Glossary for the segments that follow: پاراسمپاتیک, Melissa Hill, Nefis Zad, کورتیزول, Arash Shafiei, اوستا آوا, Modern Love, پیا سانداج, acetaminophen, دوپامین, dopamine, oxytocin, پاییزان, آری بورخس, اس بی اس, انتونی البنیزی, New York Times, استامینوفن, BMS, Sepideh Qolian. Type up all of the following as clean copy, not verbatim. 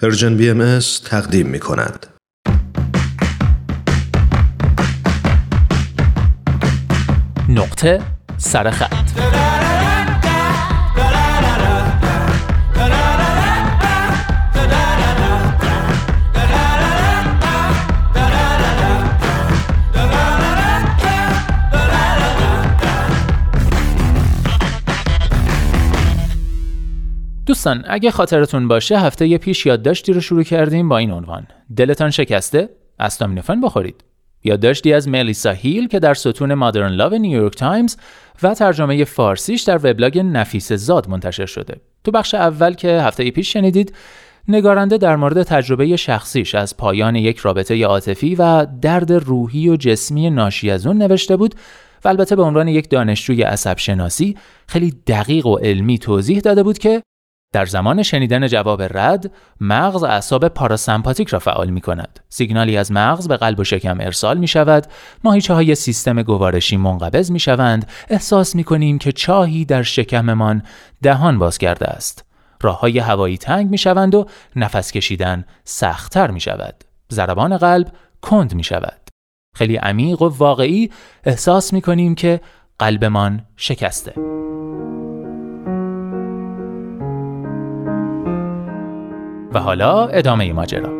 پرژن BMS تقدیم می کند. نقطه سرخط. دوستان اگه خاطرتون باشه هفته یه پیش یادداشتی رو شروع کردیم با این عنوان: دلتان شکسته؟ استامینوفن بخورید. یادداشتی از ملیسا هیل که در ستون مادرن لاو نیویورک تایمز و ترجمه فارسیش در وبلاگ نفیس زاد منتشر شده. تو بخش اول که هفته پیش شنیدید، نگارنده در مورد تجربه شخصیش از پایان یک رابطه عاطفی و درد روحی و جسمی ناشی از اون نوشته بود و البته به عنوان یک دانشجوی عصب شناسی خیلی دقیق و علمی توضیح داده بود که در زمان شنیدن جواب رد، مغز اعصاب پاراسمپاتیک را فعال می کند. سیگنالی از مغز به قلب و شکم ارسال می شود، ماهیچه های سیستم گوارشی منقبض می شوند، احساس می کنیم که چاهی در شکممان دهان باز کرده است. راه های هوایی تنگ می شوند و نفس کشیدن سخت‌تر می شود. ضربان قلب کند می شود. خیلی عمیق و واقعی احساس می کنیم که قلبمان شکسته. و حالا ادامه ماجرا.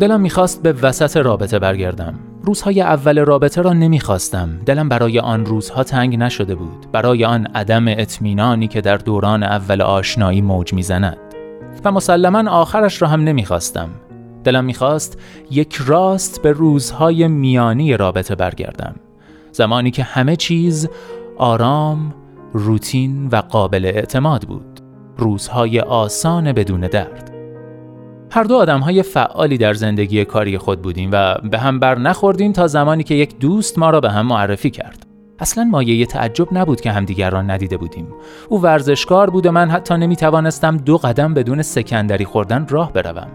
دلم میخواست به وسط رابطه برگردم. روزهای اول رابطه را نمیخواستم. دلم برای آن روزها تنگ نشده بود، برای آن عدم اطمینانی که در دوران اول آشنایی موج میزند. و مسلماً آخرش را هم نمیخواستم. دلم میخواست یک راست به روزهای میانی رابطه برگردم. زمانی که همه چیز آرام، روتین و قابل اعتماد بود. روزهای آسان بدون درد. هر دو آدم‌های فعالی در زندگی کاری خود بودیم و به هم بر نخوردیم تا زمانی که یک دوست ما را به هم معرفی کرد. اصلاً مایه تعجب نبود که همدیگر را ندیده بودیم. او ورزشکار بود و من حتی نمی‌توانستم 2 قدم بدون سکندری خوردن راه بروم.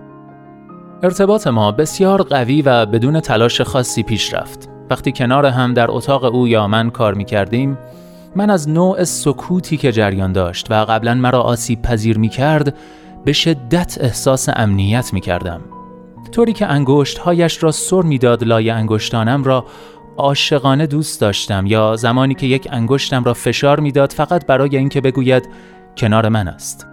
ارتباط ما بسیار قوی و بدون تلاش خاصی پیش رفت. وقتی کنار هم در اتاق او یا من کار می‌کردیم، من از نوع سکوتی که جریان داشت و قبلا مرا آسیب پذیر می کرد به شدت احساس امنیت می کردم، طوری که انگشت‌هایش را سر می داد لای انگشتانم را عاشقانه دوست داشتم، یا زمانی که یک انگشتم را فشار می داد فقط برای اینکه بگوید کنار من است.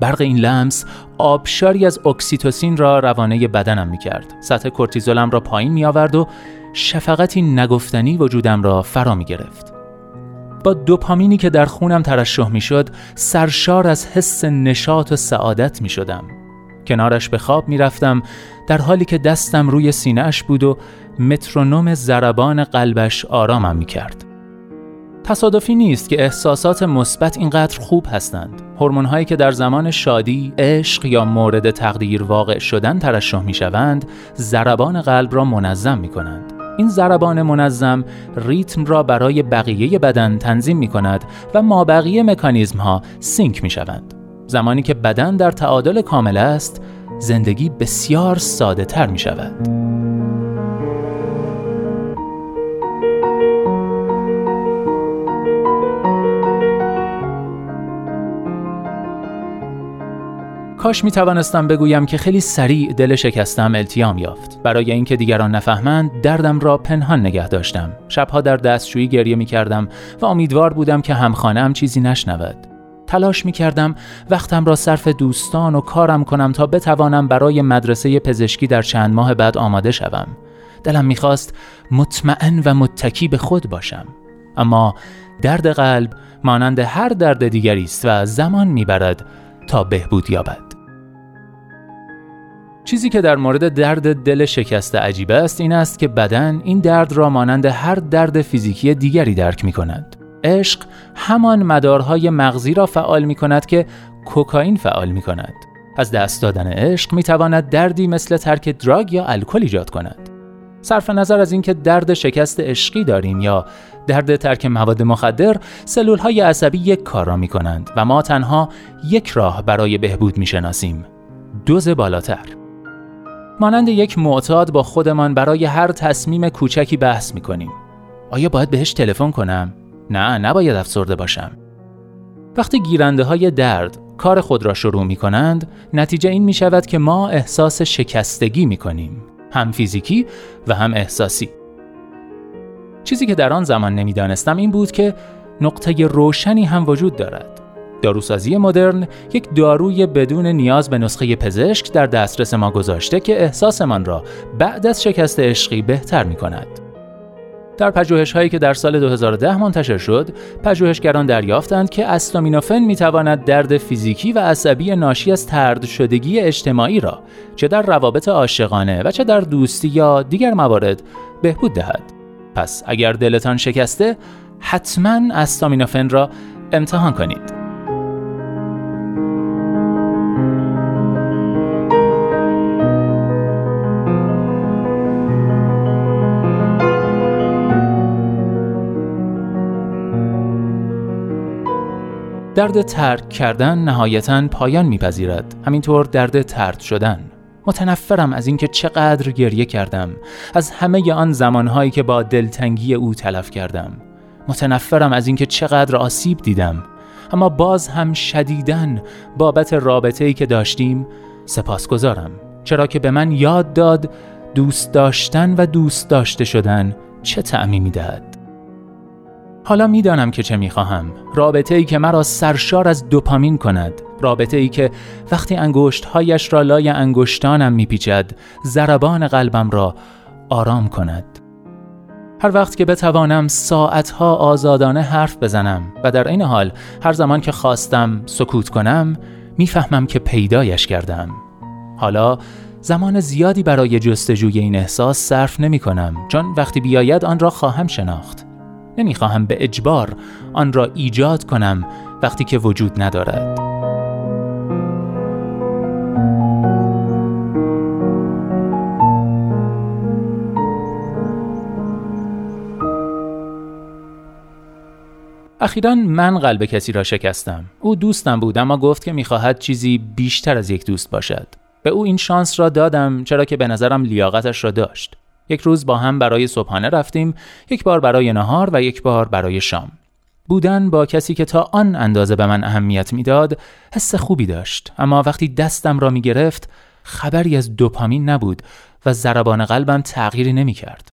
برق این لمس آبشاری از اکسیتوسین را روانه بدنم می کرد، سطح کورتیزولم را پایین می آورد و شفقتی نگفتنی وجودم را فرا می گرفت. با دوپامینی که در خونم ترشح می شد، سرشار از حس نشاط و سعادت می شدم. کنارش به خواب می رفتم، در حالی که دستم روی سینه‌اش بود و مترونوم ضربان قلبش آرامم می کرد. تصادفی نیست که احساسات مثبت اینقدر خوب هستند. هورمون‌هایی که در زمان شادی، عشق یا مورد تقدیر واقع شدن ترشح می شوند، ضربان قلب را منظم می کنند. این ضربان منظم ریتم را برای بقیه بدن تنظیم می کند و مابقی مکانیزم ها سینک می شوند. زمانی که بدن در تعادل کامل است، زندگی بسیار ساده تر می شود. کاش می توانستم بگویم که خیلی سریع دل شکستم التیام یافت. برای اینکه دیگران نفهمند، دردم را پنهان نگه داشتم. شبها در دستشویی گریه می کردم و امیدوار بودم که همخانه‌ام چیزی نشنود. تلاش می کردم وقتم را صرف دوستان و کارم کنم تا بتوانم برای مدرسه پزشکی در چند ماه بعد آماده شوم. دلم می خواست مطمئن و متکی به خود باشم. اما درد قلب مانند هر درد دیگری است و زمان می برد تا بهبود یابد. چیزی که در مورد درد دل شکسته عجیب است این است که بدن این درد را مانند هر درد فیزیکی دیگری درک می کند. عشق همان مدارهای مغزی را فعال می کند که کوکائین فعال می کند. از دست دادن عشق می تواند دردی مثل ترک دراگ یا الکل ایجاد کند. صرف نظر از اینکه درد شکست عشقی داریم یا درد ترک مواد مخدر، سلولهای عصبی یک کار را می کنند و ما تنها یک راه برای بهبود می شناسیم: دوز بالاتر. مانند یک معتاد با خودمان برای هر تصمیم کوچکی بحث می‌کنیم. آیا باید بهش تلفن کنم؟ نه، نباید افسرده باشم. وقتی گیرنده های درد کار خود را شروع می کنند، نتیجه این می شود که ما احساس شکستگی می کنیم، هم فیزیکی و هم احساسی. چیزی که در آن زمان نمی دانستم این بود که نقطه روشنی هم وجود دارد. داروسازی مدرن یک داروی بدون نیاز به نسخه پزشک در دسترس ما گذاشته که احساسمان را بعد از شکست عشقی بهتر می کند. در پژوهش‌هایی که در سال 2010 منتشر شد، پژوهشگران دریافتند که اساتامینوفن می‌تواند درد فیزیکی و عصبی ناشی از طرد شدگی اجتماعی را چه در روابط عاشقانه و چه در دوستی یا دیگر موارد بهبود دهد. پس اگر دلتان شکسته، حتماً اساتامینوفن را امتحان کنید. درد ترک کردن نهایتاً پایان می‌پذیرد، همینطور درد طرد شدن. متنفرم از اینکه چقدر گریه کردم، از همه ی آن زمانهایی که با دلتنگی او تلف کردم. متنفرم از اینکه چقدر آسیب دیدم، اما باز هم شدیداً بابت رابطه‌ای که داشتیم سپاسگزارم، چرا که به من یاد داد دوست داشتن و دوست داشته شدن چه طعمی می‌دهد. حالا میدانم که چه میخواهم، رابطه ای که مرا سرشار از دوپامین کند، رابطه ای که وقتی انگشتهایش را لای انگشتانم میپیچد، ضربان قلبم را آرام کند. هر وقت که بتوانم ساعتها آزادانه حرف بزنم و در این حال هر زمان که خواستم سکوت کنم، میفهمم که پیدایش کردم. حالا زمان زیادی برای جستجوی این احساس صرف نمی کنم، چون وقتی بیاید آن را خواهم شناخت. نمیخواهم به اجبار آن را ایجاد کنم وقتی که وجود ندارد. اخیراً من قلب کسی را شکستم. او دوستم بود، اما گفت که میخواهد چیزی بیشتر از یک دوست باشد. به او این شانس را دادم، چرا که به نظرم لیاقتش را داشت. یک روز با هم برای صبحانه رفتیم، یک بار برای نهار و یک بار برای شام. بودن با کسی که تا آن اندازه به من اهمیت میداد، حس خوبی داشت، اما وقتی دستم را میگرفت، خبری از دوپامین نبود و ضربان قلبم تغییری نمیکرد.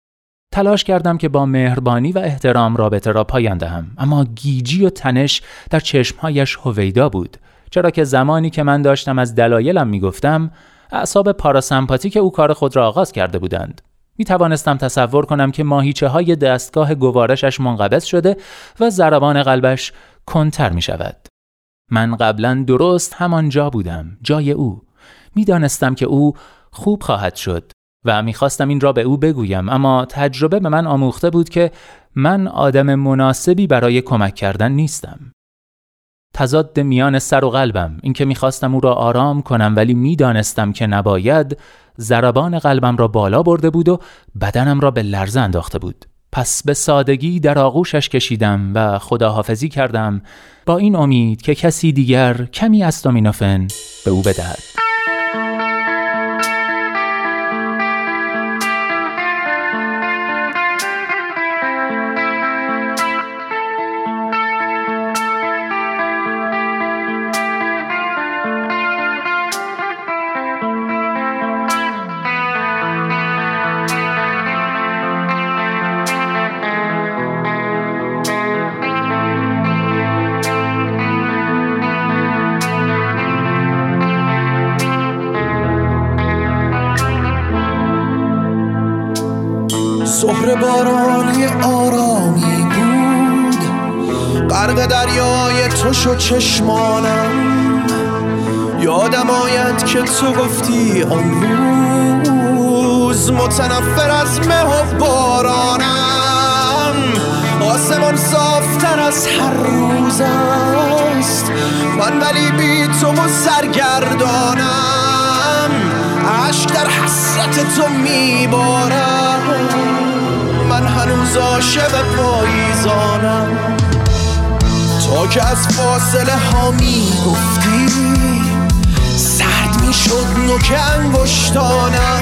تلاش کردم که با مهربانی و احترام رابطه را پایان دهم، اما گیجی و تنش در چشمهایش هویدا بود، چرا که زمانی که من داشتم از دلایلم میگفتم، اعصاب پاراسمپاتیک او کار خود را آغاز کرده بودند. می توانستم تصور کنم که ماهیچه های دستگاه گوارشش منقبض شده و ضربان قلبش کندتر می شود. من قبلا درست همانجا بودم، جای او. می دانستم که او خوب خواهد شد و می خواستم این را به او بگویم، اما تجربه به من آموخته بود که من آدم مناسبی برای کمک کردن نیستم. تضاد میان سر و قلبم، این که می خواستم او را آرام کنم ولی می دانستم که نباید، ضربان قلبم را بالا برده بود و بدنم را به لرزه انداخته بود. پس به سادگی در آغوشش کشیدم و خداحافظی کردم، با این امید که کسی دیگر کمی اساتامینوفن به او بدهد. بارانی آرامی بود، غرق دریای تو شد چشمانم. یادم آید که تو گفتی آن روز، متنفر از مه و بارانم. آسمان صافتر از هر روز است، من ولی بی تو و سرگردانم. عشق در حسرت تو میبارم، من هنوز عاشق پاییزانم. تا که از فاصله ها میگفتی، سرد میشد نوک انگشتانم.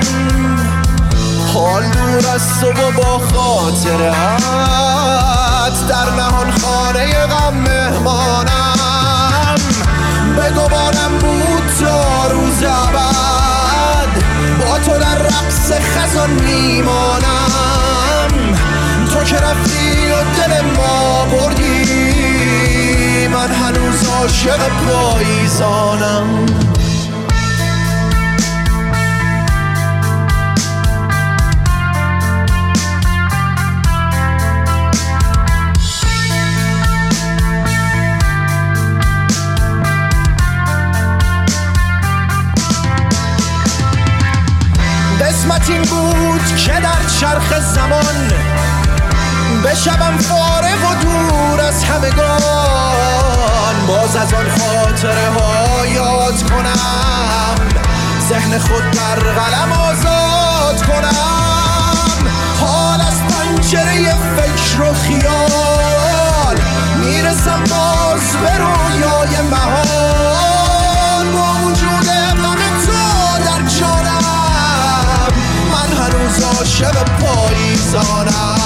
حال دور از تو و با خاطرت، در نهان خانه غم مهمانم. تنها میمانم، تو که رفتی و دل ما بردی، من هنوز عاشق پاییزانم. این بود که در چرخ زمان بشم فارغ و دور از همگان، باز از آن خاطره ها یاد کنم، ذهن خود در قلم آزاد کنم. حال از پنجره فکر و خیال میرسم باز به رویای مهان، با وجود غم تو در جانم، هنوز عاشق پاییزانم.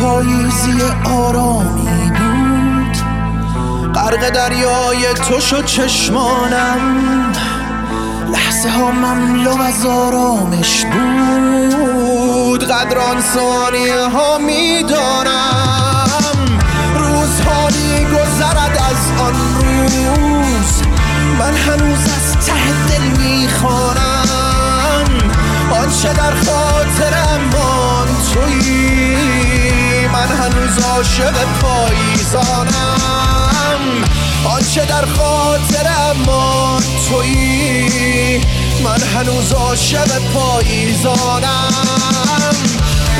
پاییزی آرامی بود، غرق دریای تو شد چشمانم، لحظه ها مملو از آرامش بود، قدران ثانیه ها میدانم، روزهایی گذرد از آن روز، من هنوز از ته دل میخوانم، آنچه در خاطرم مان تویی، من هنوز عاشق پاییزانم، آنچه در خاطرم مان تویی، من هنوز عاشق پاییزانم.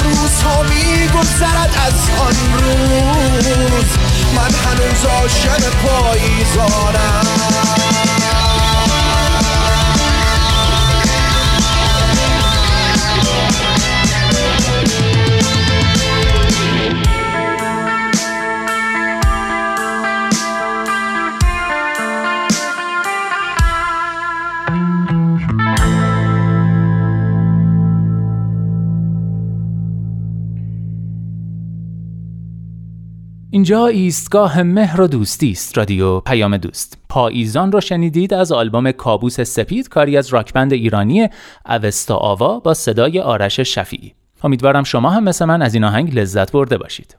روزها میگذرد از آن روز، من هنوز عاشق پاییزانم. اینجا ایستگاه مهر و دوستی است، رادیو پیام دوست. پاییزان رو شنیدید از آلبوم کابوس سپید، کاری از راک بند ایرانی اوستا آوا با صدای آرش شفیعی. امیدوارم شما هم مثل من از این آهنگ لذت برده باشید.